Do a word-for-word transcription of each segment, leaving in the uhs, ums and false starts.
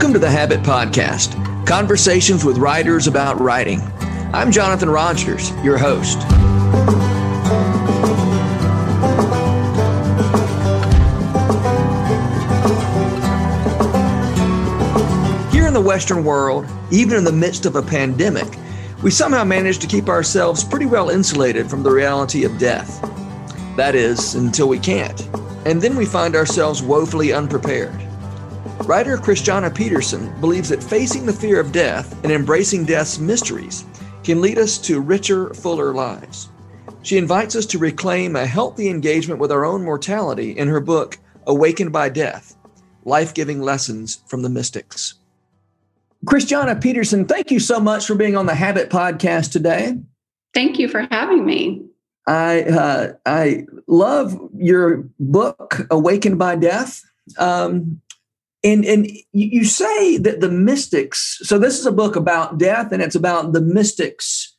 Welcome to The Habit Podcast, conversations with writers about writing. I'm Jonathan Rogers, your host. Here in the Western world, even in the midst of a pandemic, we somehow manage to keep ourselves pretty well insulated from the reality of death. That is, until we can't. And then we find ourselves woefully unprepared. Writer Christiana Peterson believes that facing the fear of death and embracing death's mysteries can lead us to richer, fuller lives. She invites us to reclaim a healthy engagement with our own mortality in her book, Awakened by Death, Life-Giving Lessons from the Mystics. Christiana Peterson, thank you so much for being on the Habit Podcast today. Thank you for having me. I uh, I love your book, Awakened by Death. Um, and, and you say that the mystics, so this is a book about death, and it's about the mystics'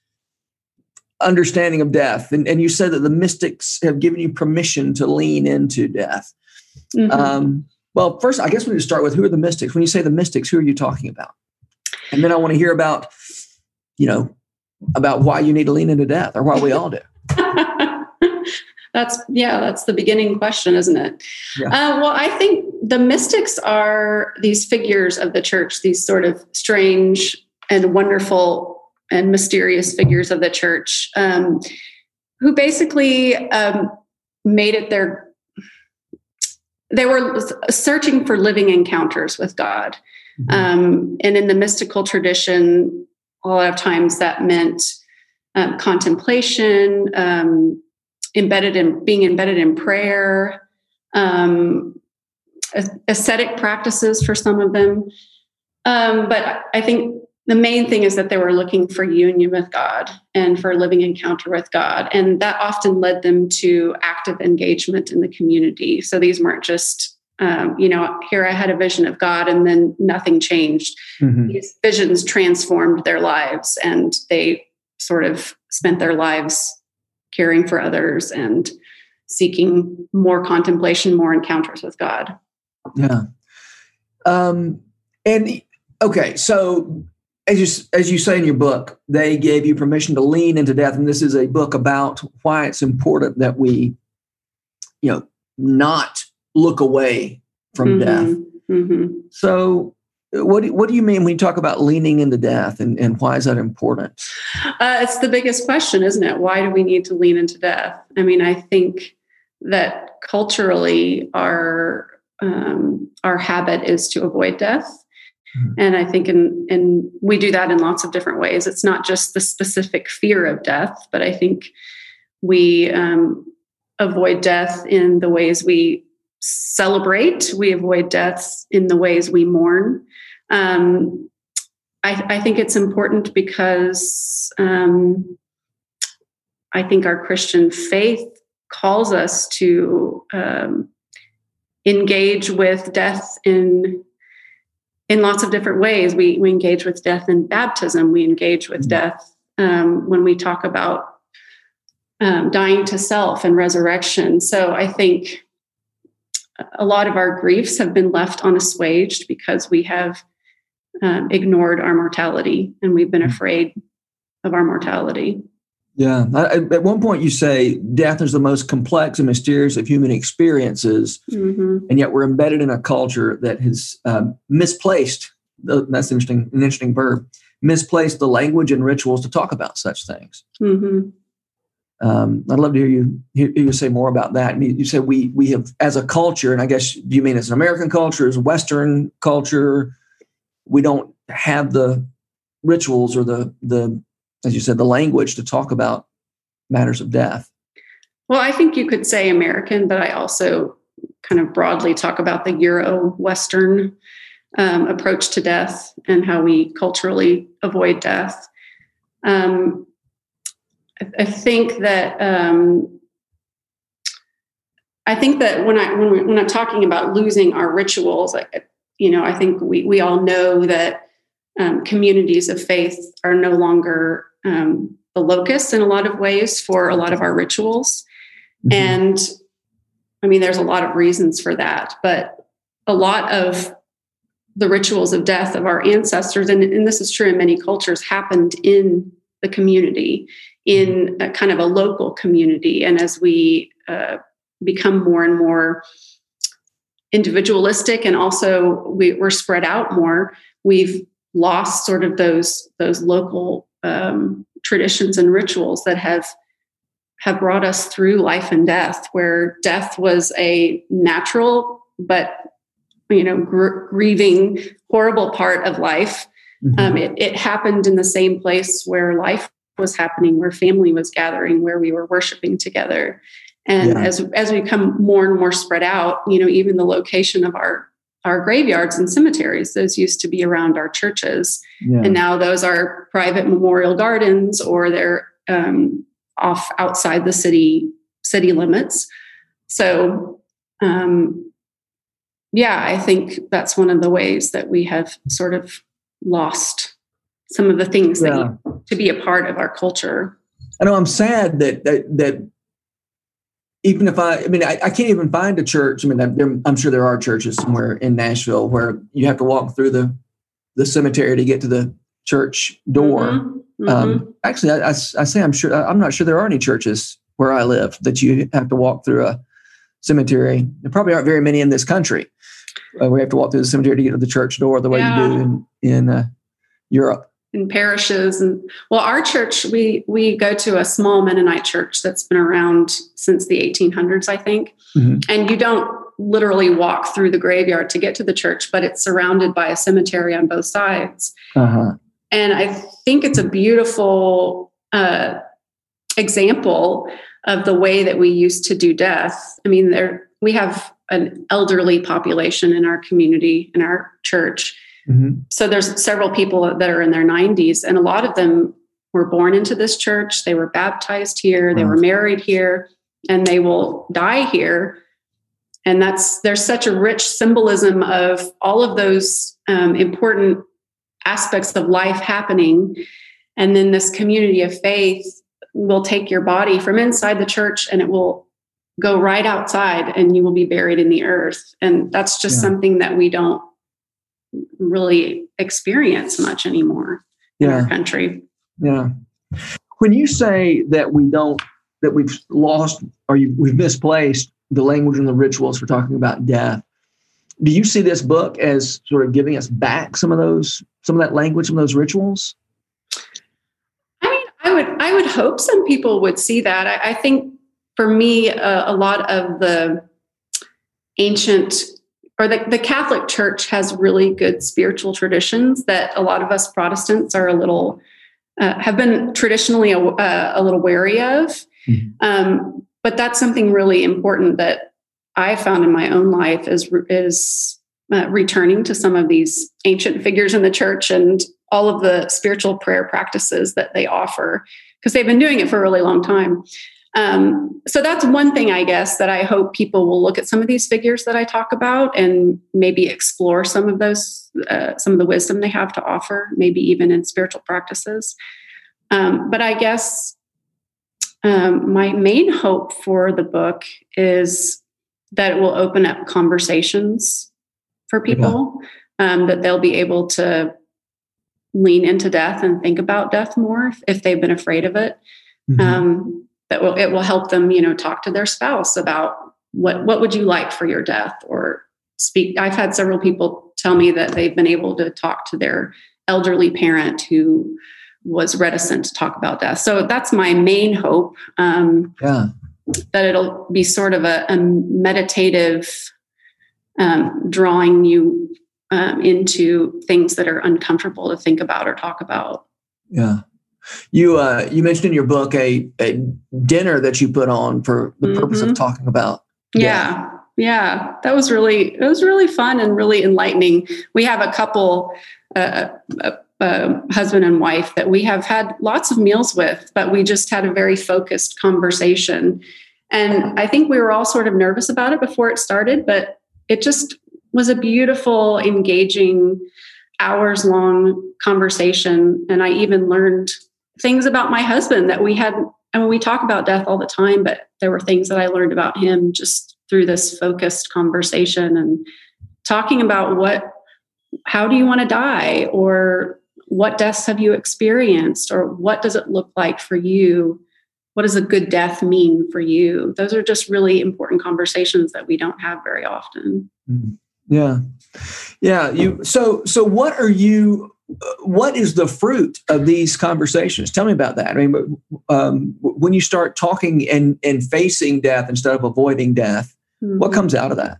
understanding of death. And, and you said that the mystics have given you permission to lean into death. Mm-hmm. Um, well, first, I guess we need to start with who are the mystics? When you say the mystics, who are you talking about? And then I want to hear about, you know, about why you need to lean into death, or why we all do. That's, yeah, that's the beginning question, isn't it? Yeah. Uh, well, I think the mystics are these figures of the church, these sort of strange and wonderful and mysterious figures of the church, um, who basically um, made it their, they were searching for living encounters with God. Mm-hmm. Um, and in the mystical tradition, a lot of times that meant um, contemplation, um, embedded in being embedded in prayer, um, ascetic practices for some of them. Um, but I think the main thing is that they were looking for union with God and for a living encounter with God. And that often led them to active engagement in the community. So these weren't just, um, you know, here I had a vision of God and then nothing changed. Mm-hmm. These visions transformed their lives, and they sort of spent their lives caring for others and seeking more contemplation, more encounters with God. Yeah. Um, and okay. So as you, as you say in your book, they gave you permission to lean into death. And this is a book about why it's important that we, you know, not look away from mm-hmm. death. Mm-hmm. So What do, what do you mean when you talk about leaning into death, and, and why is that important? Uh, it's the biggest question, isn't it? Why do we need to lean into death? I mean, I think that culturally our um, our habit is to avoid death. Mm-hmm. And I think in, in we do that in lots of different ways. It's not just the specific fear of death, but I think we um, avoid death in the ways we celebrate. We avoid deaths in the ways we mourn. Um, I, I think it's important because um, I think our Christian faith calls us to um, engage with death in in lots of different ways. We we engage with death in baptism. We engage with death um, when we talk about um, dying to self and resurrection. So I think a lot of our griefs have been left unassuaged because we have um, ignored our mortality, and we've been afraid of our mortality. Yeah. I, at one point you say death is the most complex and mysterious of human experiences. Mm-hmm. And yet we're embedded in a culture that has um, misplaced, the, that's interesting, an interesting verb, misplaced the language and rituals to talk about such things. Mm-hmm. Um, I'd love to hear you hear you say more about that. And you, you said we we have, as a culture, and I guess, do you mean as an American culture, as a Western culture, we don't have the rituals or the the as you said the language to talk about matters of death? Well, I think you could say American, but I also kind of broadly talk about the Euro-Western um, approach to death and how we culturally avoid death. Um, I think that um, I think that when I when, we, when I'm talking about losing our rituals, I, you know, I think we we all know that um, communities of faith are no longer um, the locus in a lot of ways for a lot of our rituals, mm-hmm. and I mean, there's a lot of reasons for that, but a lot of the rituals of death of our ancestors, and, and this is true in many cultures, happened in the community, in a kind of a local community. And as we uh, become more and more individualistic, and also we, we're spread out more, we've lost sort of those those local um, traditions and rituals that have have brought us through life and death, where death was a natural but you know gr- grieving, horrible part of life. Mm-hmm. Um, it, it happened in the same place where life was happening, where family was gathering, where we were worshiping together. And yeah. as as we become more and more spread out, you know, even the location of our our graveyards and cemeteries, those used to be around our churches. Yeah. And now those are private memorial gardens, or they're um, off outside the city, city limits. So, um, yeah, I think that's one of the ways that we have sort of lost some of the things yeah. that you, to be a part of our culture. I know I'm sad that, that, that, Even if I, I mean, I, I can't even find a church. I mean, I'm, I'm sure there are churches somewhere in Nashville where you have to walk through the, the cemetery to get to the church door. Mm-hmm. Mm-hmm. Um, actually, I, I, I say I'm sure, I'm not sure there are any churches where I live that you have to walk through a cemetery. There probably aren't very many in this country. Uh, we have to walk through the cemetery to get to the church door the way yeah. you do in, in uh, Europe. In parishes. And well, our church, we we go to a small Mennonite church that's been around since the eighteen hundreds, I think. Mm-hmm. And you don't literally walk through the graveyard to get to the church, but it's surrounded by a cemetery on both sides. Uh-huh. And I think it's a beautiful uh, example of the way that we used to do death. I mean, there we have an elderly population in our community, in our church. Mm-hmm. So there's several people that are in their nineties, and a lot of them were born into this church. They were baptized here. They wow. were married here, and they will die here. And that's, there's such a rich symbolism of all of those um, important aspects of life happening. And then this community of faith will take your body from inside the church, and it will go right outside, and you will be buried in the earth. And that's just yeah. something that we don't really experience much anymore in yeah. our country. Yeah. When you say that we don't, that we've lost or you, we've misplaced the language and the rituals for talking about death, do you see this book as sort of giving us back some of those, some of that language, some of those rituals? I mean, I would, I would hope some people would see that. I, I think for me, uh, a lot of the ancient or the, the Catholic Church has really good spiritual traditions that a lot of us Protestants are a little, uh, have been traditionally a, uh, a little wary of. Mm-hmm. Um, but that's something really important that I found in my own life is, is uh, returning to some of these ancient figures in the church and all of the spiritual prayer practices that they offer, because they've been doing it for a really long time. Um, so that's one thing, I guess, that I hope people will look at some of these figures that I talk about and maybe explore some of those, uh, some of the wisdom they have to offer, maybe even in spiritual practices. Um, but I guess um, my main hope for the book is that it will open up conversations for people, yeah. um, that they'll be able to lean into death and think about death more if, if they've been afraid of it. Mm-hmm. Um, That will, it will help them, you know, talk to their spouse about what, what would you like for your death, or speak. I've had several people tell me that they've been able to talk to their elderly parent who was reticent to talk about death. So that's my main hope, um, yeah. that it'll be sort of a, a meditative um, drawing you um, into things that are uncomfortable to think about or talk about. Yeah. You uh, you mentioned in your book a, a dinner that you put on for the purpose mm-hmm. of talking about. Yeah. Death. Yeah. That was really, it was really fun and really enlightening. We have a couple, uh, a, a husband and wife that we have had lots of meals with, but we just had a very focused conversation. And I think we were all sort of nervous about it before it started, but it just was a beautiful, engaging, hours long conversation. And I even learned things about my husband that we had, and we talk about death all the time, but there were things that I learned about him just through this focused conversation and talking about what how do you want to die? Or what deaths have you experienced? Or what does it look like for you? What does a good death mean for you? Those are just really important conversations that we don't have very often. Yeah. Yeah. You, so, so what are you, what is the fruit of these conversations? Tell me about that. I mean, um, when you start talking and, and facing death instead of avoiding death, mm-hmm. what comes out of that?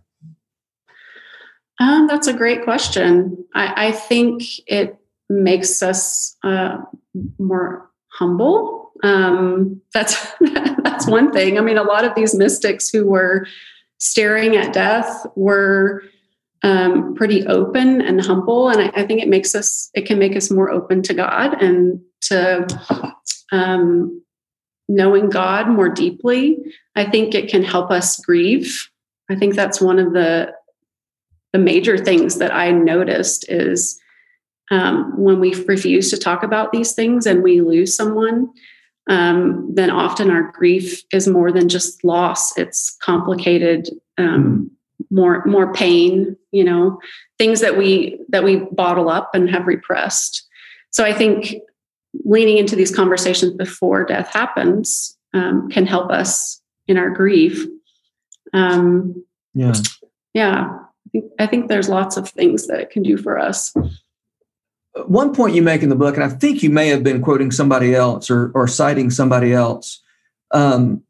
Um, that's a great question. I, I think it makes us uh, more humble. Um, that's that's one thing. I mean, a lot of these mystics who were staring at death were um, pretty open and humble, and I, I think it makes us. It can make us more open to God and to um, knowing God more deeply. I think it can help us grieve. I think that's one of the the major things that I noticed is um, when we refuse to talk about these things and we lose someone, um, then often our grief is more than just loss. It's complicated, um, more, more pain, you know, things that we, that we bottle up and have repressed. So I think leaning into these conversations before death happens, um, can help us in our grief. Um, yeah. Yeah. I think there's lots of things that it can do for us. One point you make in the book, and I think you may have been quoting somebody else or, or citing somebody else, um,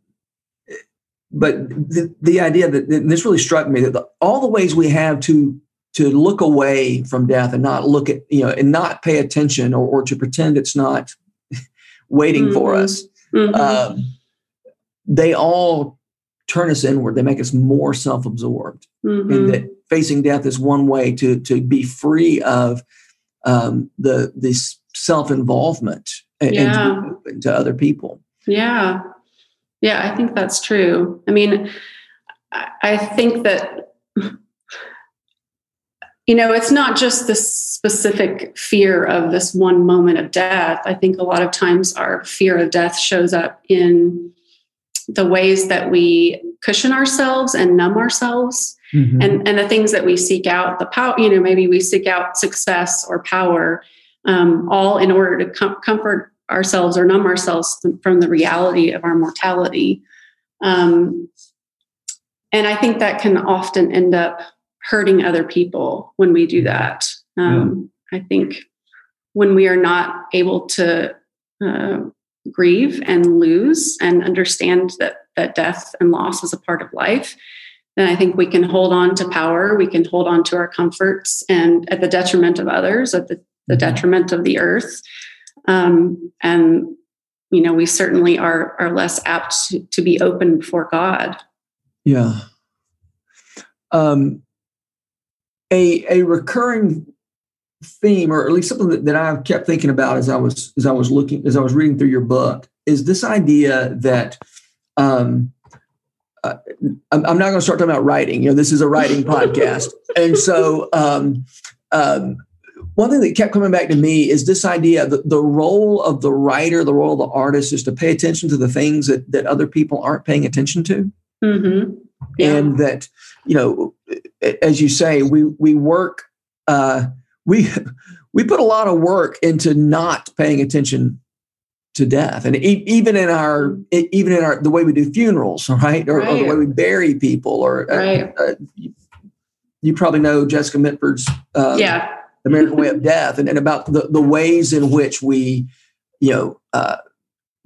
but the, the idea that this really struck me that the, all the ways we have to to look away from death and not look at, you know, and not pay attention or, or to pretend it's not waiting mm-hmm. for us, mm-hmm. um, they all turn us inward. They make us more self-absorbed, mm-hmm. and that facing death is one way to to be free of um, the this self-involvement and, yeah. and to, open to other people. Yeah. Yeah, I think that's true. I mean, I think that, you know, it's not just this specific fear of this one moment of death. I think a lot of times our fear of death shows up in the ways that we cushion ourselves and numb ourselves. Mm-hmm. And, and the things that we seek out, the power, you know, maybe we seek out success or power, um, all in order to com- comfort ourselves or numb ourselves th- from the reality of our mortality. Um, and I think that can often end up hurting other people when we do that. Um, yeah. I think when we are not able to uh, grieve and lose and understand that that death and loss is a part of life, then I think we can hold on to power, we can hold on to our comforts, and at the detriment of others, at the, the detriment of the earth. Um, and, you know, we certainly are are less apt to, to be open before God. Yeah. Um, a a recurring theme, or at least something that, that I've kept thinking about as I was as I was looking, as I was reading through your book, is this idea that um Uh, I'm not going to start talking about writing. You know, this is a writing podcast. And so um, um, one thing that kept coming back to me is this idea that the role of the writer, the role of the artist is to pay attention to the things that, that other people aren't paying attention to. Mm-hmm. Yeah. And that, you know, as you say, we, we work, uh, we, we put a lot of work into not paying attention to death, and e- even in our, even in our, the way we do funerals, right, or, right. or the way we bury people, or right. uh, uh, you, you probably know Jessica Mitford's um, yeah. American Way of Death, and, and about the, the ways in which we, you know, uh,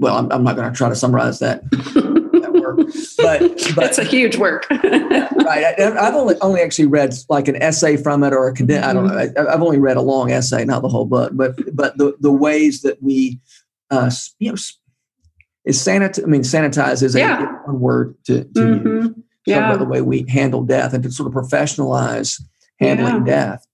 well, I'm, I'm not going to try to summarize that, that work, but, but it's a huge work, yeah, right? I, I've only only actually read like an essay from it, or a condensed, I don't know. I, I've only read a long essay, not the whole book, but but the the ways that we Uh, you know, is sanit- I mean, sanitize is yeah. a one word to, to mm-hmm. use. Yeah. So the way we handle death and to sort of professionalize handling yeah. death.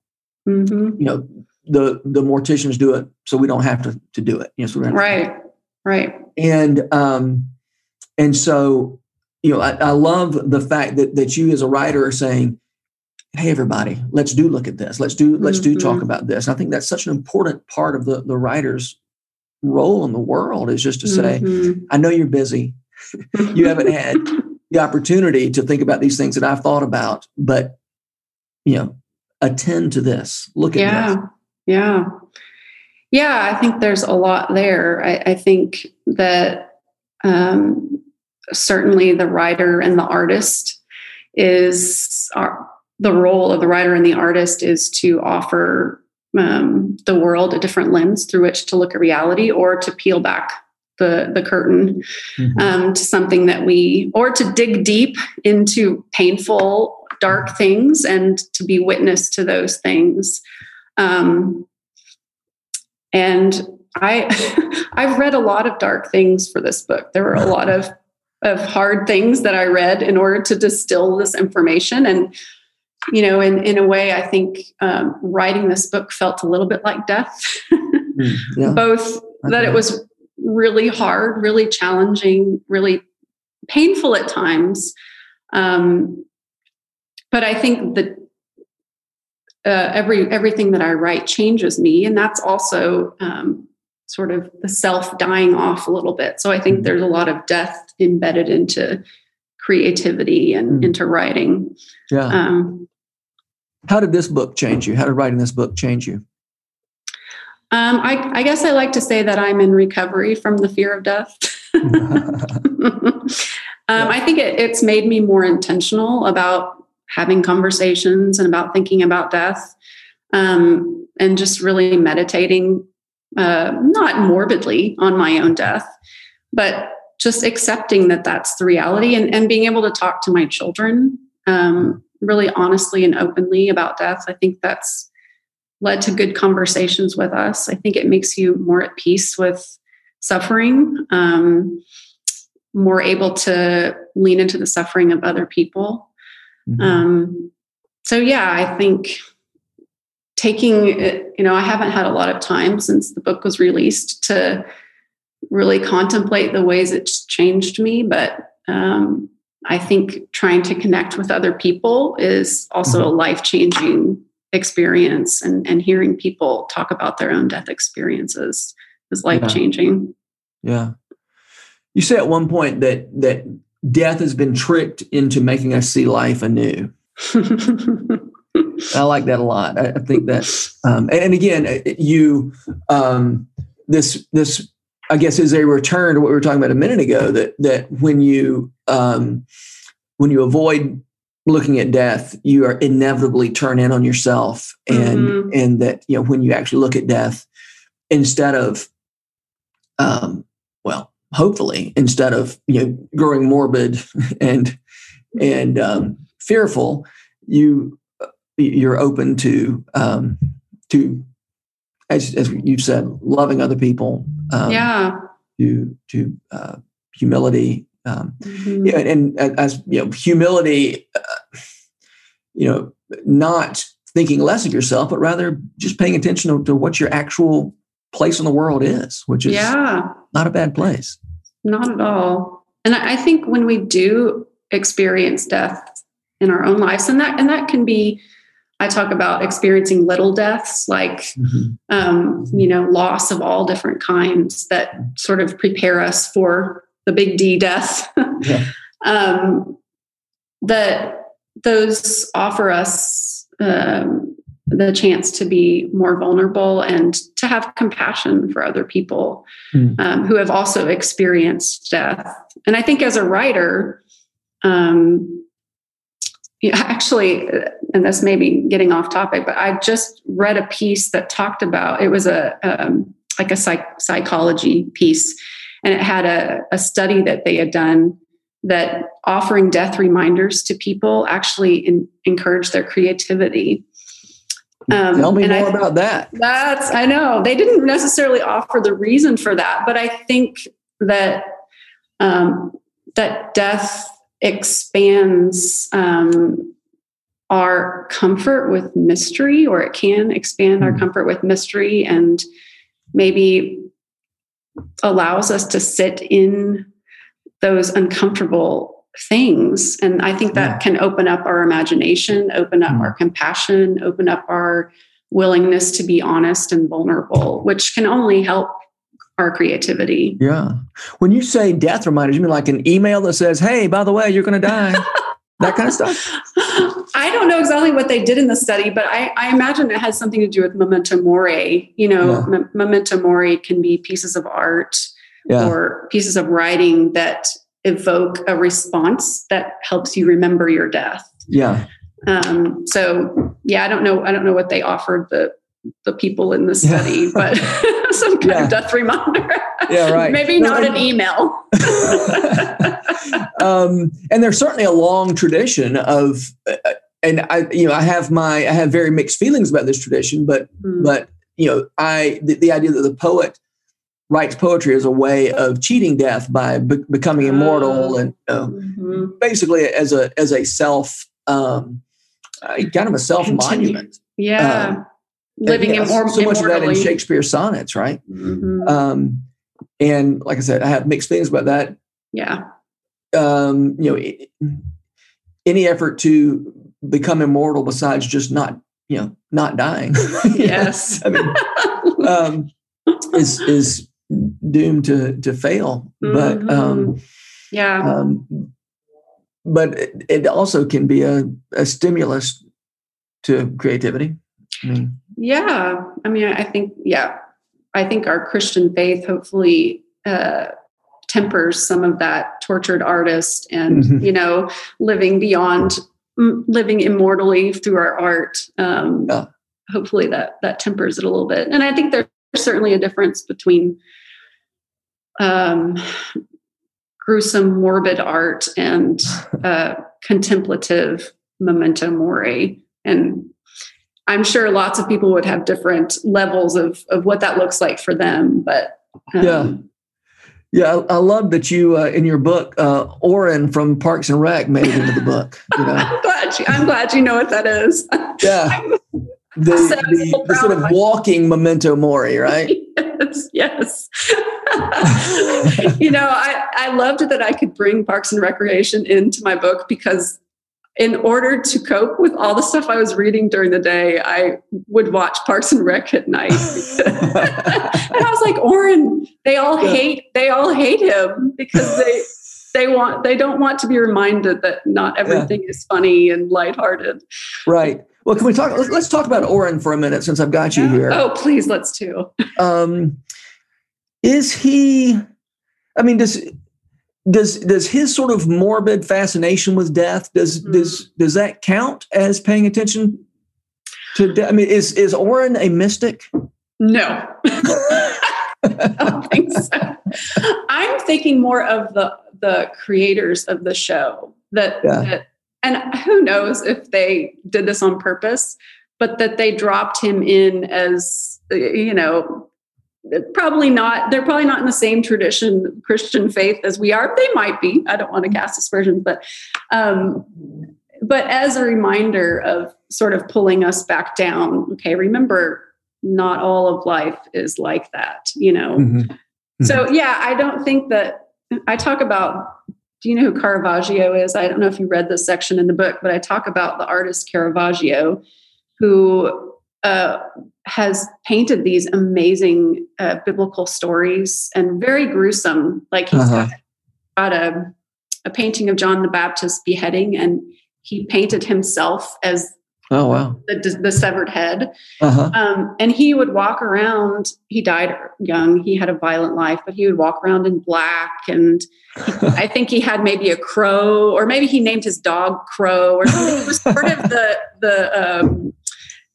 Mm-hmm. You know, the the morticians do it, so we don't have to to do it. You know, so we don't right, have to do it. Right. And um, and so you know, I, I love the fact that that you as a writer are saying, "Hey, everybody, let's do look at this. Let's do let's mm-hmm. do talk about this." And I think that's such an important part of the the writer's role in the world is just to say, mm-hmm. I know you're busy. You haven't had the opportunity to think about these things that I've thought about, but you know, attend to this. Look at yeah. this. Yeah. Yeah. I think there's a lot there. I, I think that um, certainly the writer and the artist is our, the role of the writer and the artist is to offer um, the world a different lens through which to look at reality, or to peel back the, the curtain mm-hmm. um, to something that we, or to dig deep into painful, dark things and to be witness to those things. Um, and I, I've read a lot of dark things for this book. There were a lot of, of hard things that I read in order to distill this information. And, you know, in, in a way, I think, um, writing this book felt a little bit like death, mm, yeah. both okay. that it was really hard, really challenging, really painful at times. Um, but I think that, Uh, every everything that I write changes me, and that's also um, sort of the self dying off a little bit. So I think mm-hmm. there's a lot of death embedded into creativity and mm-hmm. into writing. Yeah. Um, How did this book change you? How did writing this book change you? Um, I, I guess I like to say that I'm in recovery from the fear of death. um, yeah. I think it, it's made me more intentional about having conversations and about thinking about death, um, and just really meditating, uh, not morbidly on my own death, but just accepting that that's the reality, and, and being able to talk to my children, um, really honestly and openly about death. I think that's led to good conversations with us. I think it makes you more at peace with suffering, um, more able to lean into the suffering of other people. Mm-hmm. Um, so yeah, I think taking it, you know, I haven't had a lot of time since the book was released to really contemplate the ways it's changed me. But, um, I think trying to connect with other people is also mm-hmm. a life-changing experience, and, and hearing people talk about their own death experiences is life-changing. Yeah. yeah. You say at one point that, that, death has been tricked into making us see life anew. I like that a lot. I think that's, um, and, and again, you, um, this, this, I guess, is a return to what we were talking about a minute ago, that, that when you, um, when you avoid looking at death, you are inevitably turn in on yourself. And, mm-hmm. and that, you know, when you actually look at death, instead of, um, well, hopefully, instead of, you know, growing morbid and and um, fearful, you you're open to um, to as as you've said, loving other people, um, yeah, to to uh, humility, um, mm-hmm. yeah, and, and as you know, humility, uh, you know, not thinking less of yourself, but rather just paying attention to, to what your actual place in the world is, which is yeah. not a bad place. Not at all. And I think when we do experience death in our own lives, and that, and that can be, I talk about experiencing little deaths, like, mm-hmm. um, you know, loss of all different kinds that sort of prepare us for the big D death. yeah. um, that those offer us, um, the chance to be more vulnerable and to have compassion for other people mm. um, who have also experienced death. And I think as a writer, um, yeah, actually, and this may be getting off topic, but I just read a piece that talked about, it was a, um, like a psych- psychology piece. And it had a, a study that they had done that offering death reminders to people actually in, encouraged their creativity. Um, Tell me more I, about that. That's, I know they didn't necessarily offer the reason for that, but I think that, um, that death expands, um, our comfort with mystery, or it can expand our comfort with mystery, and maybe allows us to sit in those uncomfortable things. And I think that yeah. can open up our imagination, open up mm. our compassion, open up our willingness to be honest and vulnerable, which can only help our creativity. Yeah. When you say death reminders, you mean like an email that says, hey, by the way, you're going to die. that kind of stuff? I don't know exactly what they did in the study, but I, I imagine it has something to do with memento mori. You know, yeah. me- memento mori can be pieces of art yeah. or pieces of writing that evoke a response that helps you remember your death. Yeah. Um, so yeah, I don't know. I don't know what they offered the, the people in the study, yeah. but some kind yeah. of death reminder. Yeah, right. Maybe no, not and, an email. um, and there's certainly a long tradition of, uh, and I, you know, I have my, I have very mixed feelings about this tradition, but, mm. but, you know, I, the, the idea that the poet writes poetry as a way of cheating death by be- becoming immortal, and uh, mm-hmm. basically as a as a self, um, uh, kind of a self monument. Yeah, um, living and, yeah, immor- so much immortally. Of that in Shakespeare's sonnets, right? Mm-hmm. Um, and like I said, I have mixed feelings about that. Yeah, um, you know, it, any effort to become immortal besides just not, you know, not dying. Yes, I mean, um, is is. doomed to to fail, but mm-hmm. um yeah um but it, it also can be a, a stimulus to creativity. I mean, yeah I mean I think yeah I think our Christian faith hopefully uh tempers some of that tortured artist and mm-hmm. you know living beyond m- living immortally through our art. um yeah. Hopefully that that tempers it a little bit, and I think there's certainly a difference between um, gruesome, morbid art and uh, contemplative memento mori. And I'm sure lots of people would have different levels of, of what that looks like for them. But um, yeah. Yeah, I, I love that you, uh, in your book, uh, Oren from Parks and Rec made it into the book. You know? I'm, glad you, I'm glad you know what that is. Yeah. The, so the, the sort of walking memento mori, right? Yes, yes. You know, I, I loved that I could bring Parks and Recreation into my book, because in order to cope with all the stuff I was reading during the day, I would watch Parks and Rec at night. And I was like, Oren, they all hate, they all hate him because they... They want. They don't want to be reminded that not everything yeah. is funny and lighthearted. Right. Well, can we talk? Let's, let's talk about Oren for a minute, since I've got you yeah. here. Oh, please, let's too. Um, is he? I mean, does does does his sort of morbid fascination with death does mm-hmm. does does that count as paying attention to death? I mean, is is Oren a mystic? No, I don't think so. I'm thinking more of the. the creators of the show that, yeah. that, and who knows if they did this on purpose, but that they dropped him in as, you know, probably not, they're probably not in the same tradition, Christian faith as we are. They might be, I don't want to cast aspersions, but, um, but as a reminder of sort of pulling us back down, okay, remember not all of life is like that, you know? Mm-hmm. Mm-hmm. So yeah, I don't think that, I talk about, do you know who Caravaggio is? I don't know if you read this section in the book, but I talk about the artist Caravaggio, who uh, has painted these amazing uh, biblical stories, and very gruesome. Like he's uh-huh. got, got a, a painting of John the Baptist beheading, and he painted himself as oh, wow. the, the severed head. Uh-huh. Um, and he would walk around. He died young. He had a violent life, but he would walk around in black. And he, I think he had maybe a crow, or maybe he named his dog Crow or something. It was part of the, the um,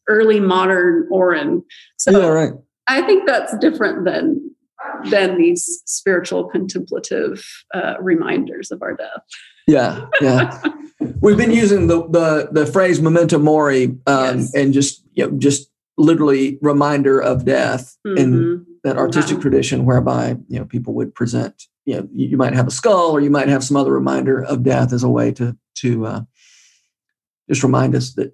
early modern Oren. So yeah, right. I think that's different than, than these spiritual contemplative uh, reminders of our death. Yeah, yeah. We've been using the the, the phrase memento mori, um, yes. and just you know, just literally reminder of death mm-hmm. in that artistic wow. tradition, whereby you know people would present. You know, you, you might have a skull, or you might have some other reminder of death as a way to to uh, just remind us that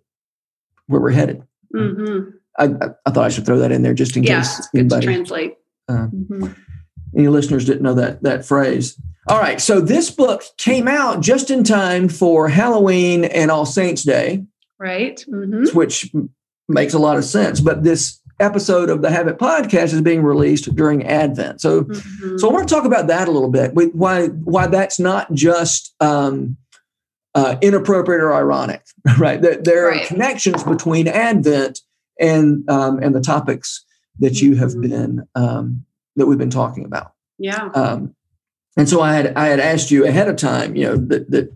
where we're headed. Mm-hmm. I, I thought I should throw that in there just in yeah, case it's good anybody to translate. Uh, mm-hmm. Any listeners didn't know that that phrase. All right, so this book came out just in time for Halloween and All Saints Day. Right. Mm-hmm. Which makes a lot of sense. But this episode of the Habit Podcast is being released during Advent. So mm-hmm. so I want to talk about that a little bit, why why that's not just um, uh, inappropriate or ironic, right? There, there right. are connections between Advent and um, and the topics that you have mm-hmm. been um, that we've been talking about. Yeah. Um, and so I had I had asked you ahead of time, you know, that, that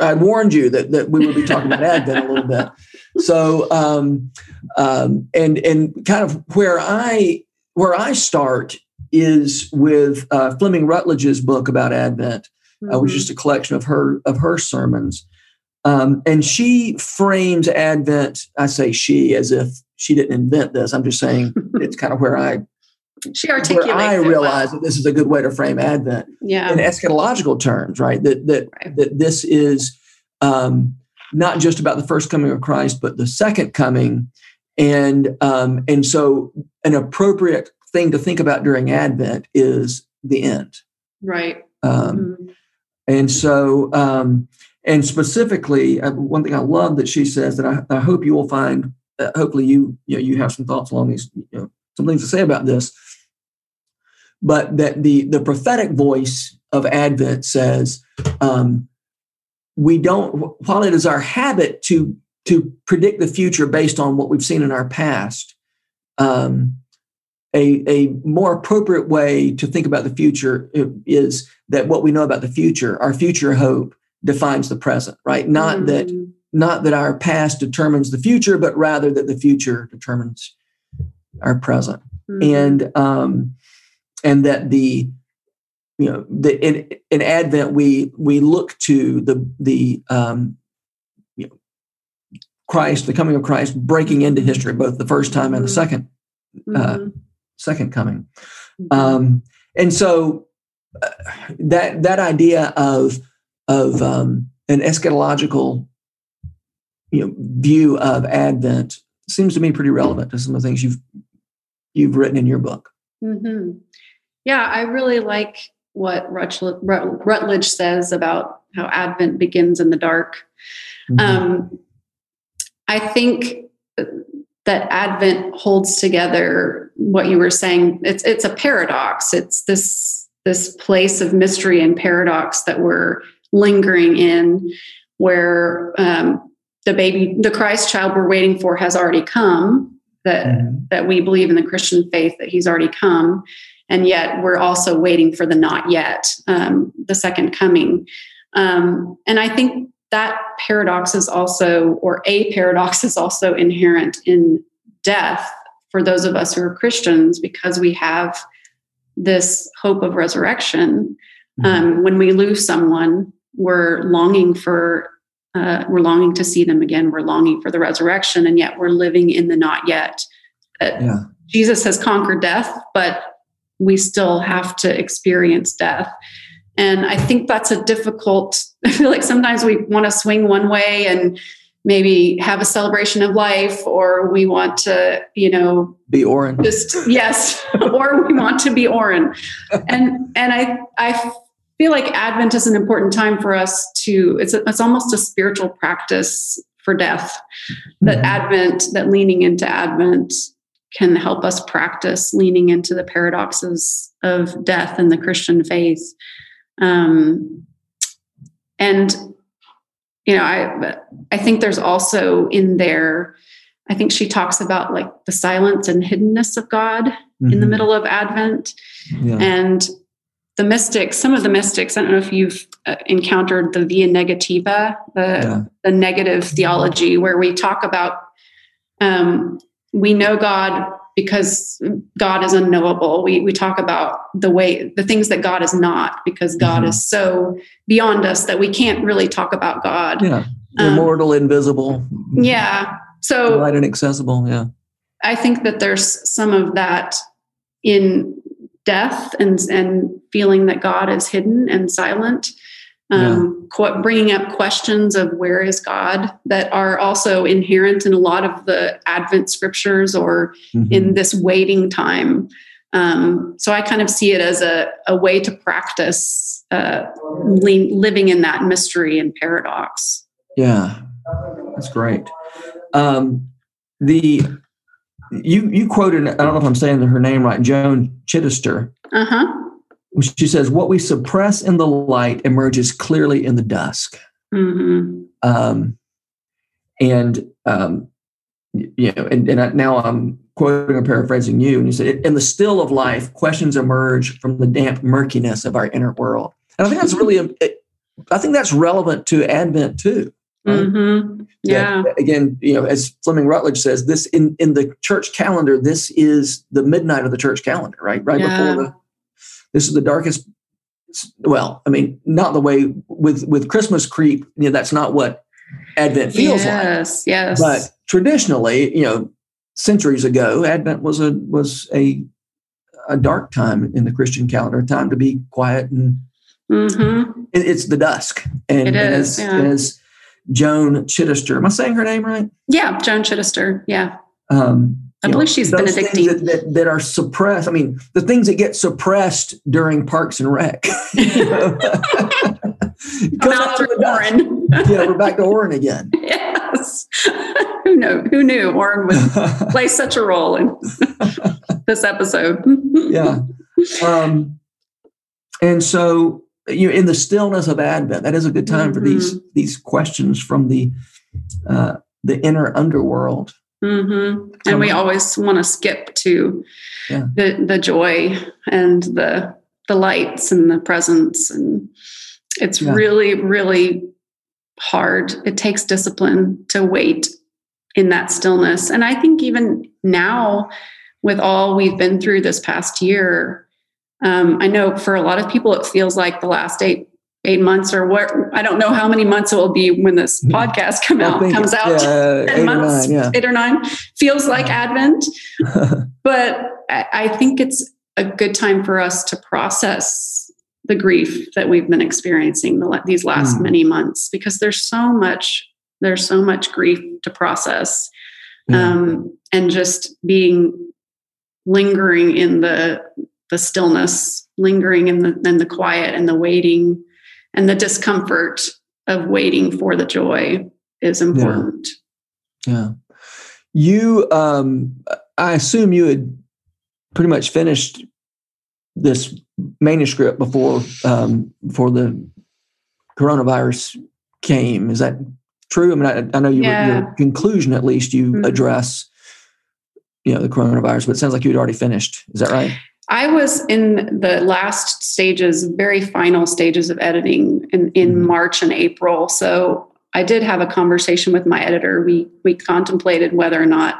I warned you that that we would be talking about Advent a little bit. So um, um, and and kind of where I where I start is with uh, Fleming Rutledge's book about Advent, mm-hmm. uh, which is a collection of her of her sermons. Um, and she frames Advent, I say she, as if she didn't invent this. I'm just saying it's kind of where I she articulates where I realize well. that this is a good way to frame Advent yeah. in eschatological terms, right? That that right. that this is um, not just about the first coming of Christ, but the second coming, and um, and so an appropriate thing to think about during Advent is the end, right? Um, mm-hmm. And so, um, and specifically, uh, one thing I love that she says that I, I hope you will find. Uh, hopefully, you you know, you have some thoughts along these, you know, some things to say about this. But that the the prophetic voice of Advent says, um, we don't. While it is our habit to to predict the future based on what we've seen in our past. Um, A, a more appropriate way to think about the future is that what we know about the future, our future hope, defines the present, right? Not mm-hmm. that not that our past determines the future, but rather that the future determines our present, mm-hmm. and um, and that the you know the, in in Advent we we look to the the um, you know Christ, the coming of Christ, breaking into history, both the first time and the second. Mm-hmm. Uh, Second coming, um, and so uh, that that idea of of um, an eschatological you know, view of Advent seems to me pretty relevant to some of the things you've you've written in your book. Mm-hmm. Yeah, I really like what Rutledge, Rutledge says about how Advent begins in the dark. Mm-hmm. Um, I think that Advent holds together what you were saying. It's it's a paradox. It's this this place of mystery and paradox that we're lingering in, where um, the baby, the Christ child we're waiting for, has already come. That mm-hmm. that we believe in the Christian faith that he's already come, and yet we're also waiting for the not yet, um, the second coming. Um, and I think. That paradox is also, or a paradox is also inherent in death for those of us who are Christians, because we have this hope of resurrection. Mm-hmm. Um, when we lose someone, we're longing for, uh, we're longing to see them again. We're longing for the resurrection, and yet we're living in the not yet. Uh, yeah. Jesus has conquered death, but we still have to experience death. And I think that's a difficult, I feel like sometimes we want to swing one way and maybe have a celebration of life, or we want to, you know, be Oren. Just yes, or we want to be Oren. And and I I feel like Advent is an important time for us to, it's a, it's almost a spiritual practice for death. That mm-hmm. Advent, that leaning into Advent can help us practice leaning into the paradoxes of death and the Christian faith. Um, and, you know, I, I think there's also in there, I think she talks about like the silence and hiddenness of God mm-hmm. in the middle of Advent yeah. and the mystics, some of the mystics, I don't know if you've uh, encountered the Via Negativa, the, yeah. the negative theology, where we talk about, um, we know God because God is unknowable. We we talk about the way, the things that God is not, because God mm-hmm. is so beyond us that we can't really talk about God. Yeah, um, immortal, invisible. Yeah. So light and accessible, yeah. I think that there's some of that in death and and feeling that God is hidden and silent. Um, yeah. qu- bringing up questions of where is God that are also inherent in a lot of the Advent scriptures or mm-hmm. in this waiting time. Um, so I kind of see it as a, a way to practice uh, li- living in that mystery and paradox. Yeah, that's great. Um, the you you quoted, I don't know if I'm saying her name right, Joan Chittister. Uh-huh. She says, what we suppress in the light emerges clearly in the dusk. Mm-hmm. Um, and, um, you know, and, and I, now I'm quoting or paraphrasing you, and you said, in the still of life, questions emerge from the damp murkiness of our inner world. And I think that's really, I think that's relevant to Advent too. Right? Mm-hmm. Yeah. That, again, you know, as Fleming Rutledge says, this in, in the church calendar, this is the midnight of the church calendar, right? Right yeah. before the, this is the darkest. Well, I mean, not the way with, with Christmas creep, you know, that's not what Advent feels yes, like. Yes, yes. But traditionally, you know, centuries ago, Advent was a, was a, a dark time in the Christian calendar, a time to be quiet and mm-hmm. it, it's the dusk. And it is, as, yeah. as Joan Chittister, am I saying her name right? Yeah. Joan Chittister. Yeah. Um, I believe she's Benedictine. That, that, that are suppressed. I mean, the things that get suppressed during Parks and Rec. You know? Come out through Orrin. Yeah, we're back to Orrin again. Yes. Who knew? Who knew Orrin would play such a role in this episode? Yeah. Um, and so, you know, in the stillness of Advent, that is a good time mm-hmm. for these these questions from the uh, the inner underworld. Mm-hmm. And we always want to skip to yeah. the, the joy and the the lights and the presence. And it's yeah. really, really hard. It takes discipline to wait in that stillness. And I think even now, with all we've been through this past year, um, I know for a lot of people, it feels like the last eight Eight months or what? I don't know how many months it will be when this podcast come out, comes out. Uh, eight, months, or nine, yeah. eight or nine feels like Advent, but I think it's a good time for us to process the grief that we've been experiencing the, these last mm. many months, because there's so much, there's so much grief to process, yeah. um, and just being lingering in the the stillness, lingering in the in the quiet and the waiting. And the discomfort of waiting for the joy is important. Yeah. yeah. You, um, I assume you had pretty much finished this manuscript before, um, before the coronavirus came. Is that true? I mean, I, I know you, yeah. your conclusion, at least you mm-hmm. address, you know, the coronavirus, but it sounds like you had already finished. Is that right? I was in the last stages, very final stages of editing in, in mm-hmm. March and April. So I did have a conversation with my editor. We we contemplated whether or not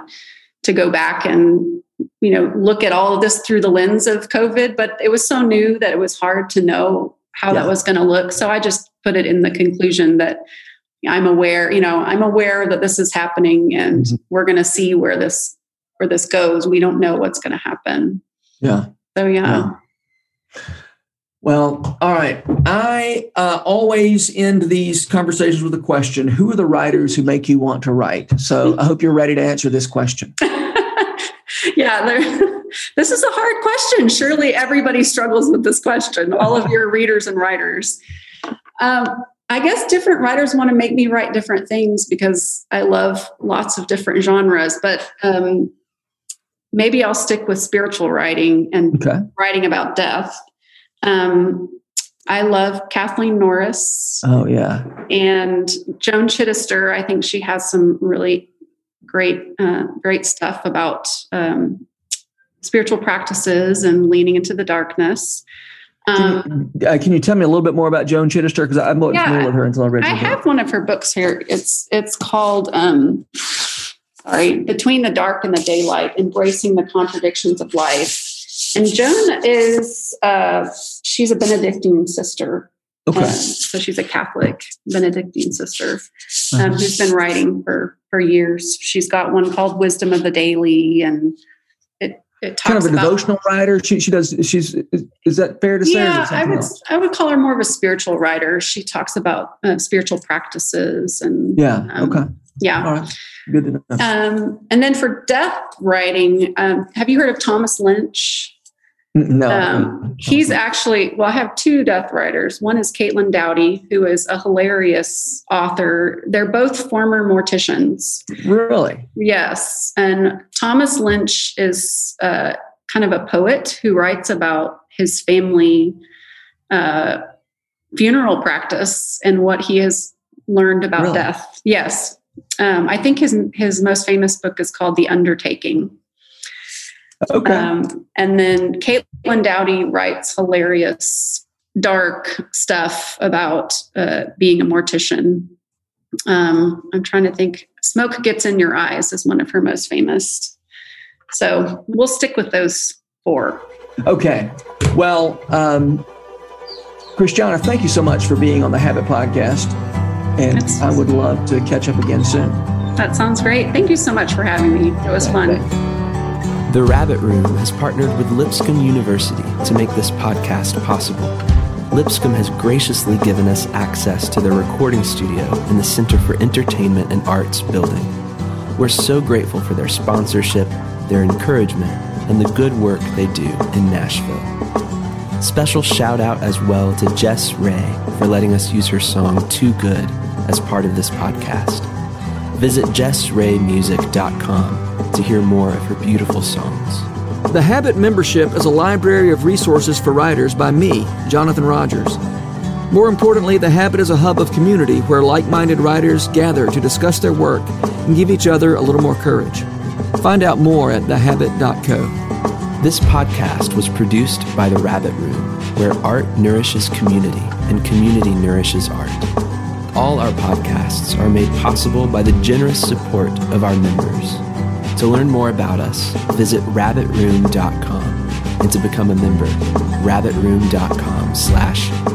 to go back and, you know, look at all of this through the lens of COVID, but it was so new that it was hard to know how yeah. that was going to look. So I just put it in the conclusion that I'm aware, you know, I'm aware that this is happening and mm-hmm. we're going to see where this where this goes. We don't know what's going to happen. Yeah. So, yeah. yeah. Well, all right. I uh, always end these conversations with a question. Who are the writers who make you want to write? So I hope you're ready to answer this question. yeah. This is a hard question. Surely everybody struggles with this question. All of your readers and writers. Um, I guess different writers want to make me write different things because I love lots of different genres, but, um, maybe I'll stick with spiritual writing and okay. writing about death. Um, I love Kathleen Norris. Oh, yeah. And Joan Chittister. I think she has some really great, uh, great stuff about um, spiritual practices and leaning into the darkness. Um, can, you, uh, can you tell me a little bit more about Joan Chittister? Because I'm not yeah, familiar with her until I read I her have book. One of her books here. It's it's called... Um, Sorry, Between the Dark and the Daylight, Embracing the Contradictions of Life. And Joan is, uh, she's a Benedictine sister. Okay. Um, so she's a Catholic Benedictine sister um, uh-huh. who's been writing for, for years. She's got one called Wisdom of the Daily, and it, it talks about... Kind of a about, devotional writer? She, she does, she's, is that fair to say? Yeah, I would, I would call her more of a spiritual writer. She talks about uh, spiritual practices and... Yeah, um, okay. Yeah. All right. Good enough. Um, and then for death writing, um, have you heard of Thomas Lynch? No. Um, he's actually, well, I have two death writers. One is Caitlin Doughty, who is a hilarious author. They're both former morticians. Really? Yes. And Thomas Lynch is uh, kind of a poet who writes about his family uh, funeral practice and what he has learned about really? death. Yes. Um, I think his his most famous book is called The Undertaking. Okay. Um, and then Caitlin Doughty writes hilarious, dark stuff about uh, being a mortician. Um, I'm trying to think. Smoke Gets in Your Eyes is one of her most famous. So we'll stick with those four. Okay. Well, um, Christiana, thank you so much for being on the Habit Podcast. And That's I would love to catch up again soon. That sounds great. Thank you so much for having me. It was fun. The Rabbit Room has partnered with Lipscomb University to make this podcast possible. Lipscomb has graciously given us access to their recording studio in the Center for Entertainment and Arts building. We're so grateful for their sponsorship, their encouragement, and the good work they do in Nashville. Special shout out as well to Jess Ray for letting us use her song Too Good as part of this podcast. Visit jess ray music dot com to hear more of her beautiful songs. The Habit membership is a library of resources for writers by me, Jonathan Rogers. More importantly, The Habit is a hub of community where like-minded writers gather to discuss their work and give each other a little more courage. Find out more at the habit dot co. This podcast was produced by The Rabbit Room, where art nourishes community and community nourishes art. All our podcasts are made possible by the generous support of our members. To learn more about us, visit rabbit room dot com. And to become a member, rabbit room dot com slash